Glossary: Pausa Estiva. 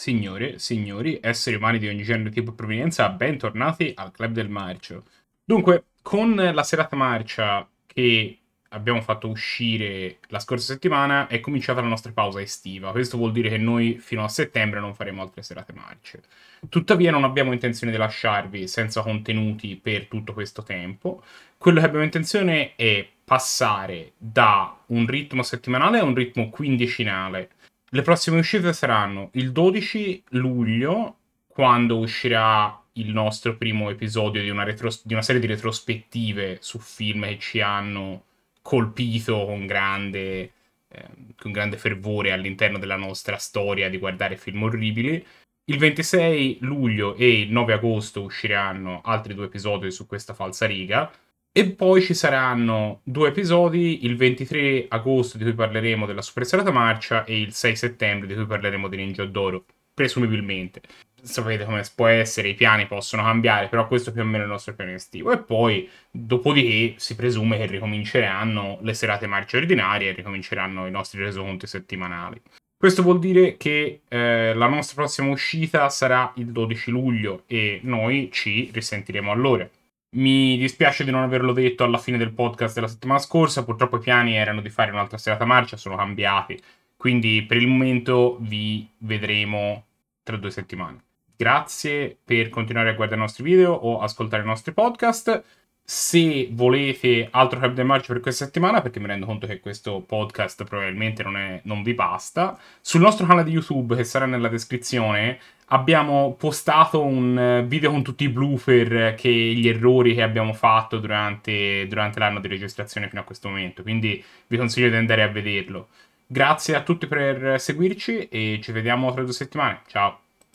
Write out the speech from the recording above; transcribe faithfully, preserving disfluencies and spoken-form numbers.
Signore, signori, esseri umani di ogni genere, tipo e provenienza, bentornati al Club del Marcio. Dunque, con la serata marcia che abbiamo fatto uscire la scorsa settimana è cominciata la nostra pausa estiva. Questo vuol dire che noi fino a settembre non faremo altre serate marce. Tuttavia non abbiamo intenzione di lasciarvi senza contenuti per tutto questo tempo. Quello che abbiamo intenzione è passare da un ritmo settimanale a un ritmo quindicinale. Le prossime uscite saranno il dodici luglio, quando uscirà il nostro primo episodio di una, retros- di una serie di retrospettive su film che ci hanno colpito con grande, eh, con grande fervore all'interno della nostra storia di guardare film orribili. Il ventisei luglio e il nove agosto usciranno altri due episodi su questa falsariga. E poi ci saranno due episodi, il ventitré agosto di cui parleremo della Super Serata Marcia e il sei settembre di cui parleremo di Ninja d'Oro, presumibilmente. Sapete come può essere, i piani possono cambiare, però questo più o meno è il nostro piano estivo. E poi, dopodiché, si presume che ricominceranno le serate marce ordinarie e ricominceranno i nostri resoconti settimanali. Questo vuol dire che eh, la nostra prossima uscita sarà il dodici luglio e noi ci risentiremo allora. Mi dispiace di non averlo detto alla fine del podcast della settimana scorsa, purtroppo i piani erano di fare un'altra serata marcia, sono cambiati, quindi per il momento vi vedremo tra due settimane. Grazie per continuare a guardare i nostri video o ascoltare i nostri podcast. Se volete altro Club del Marcio per questa settimana, perché mi rendo conto che questo podcast probabilmente non, è, non vi basta, sul nostro canale di YouTube, che sarà nella descrizione, abbiamo postato un video con tutti i blooper che gli errori che abbiamo fatto durante, durante l'anno di registrazione fino a questo momento, quindi vi consiglio di andare a vederlo. Grazie a tutti per seguirci e ci vediamo tra due settimane. Ciao!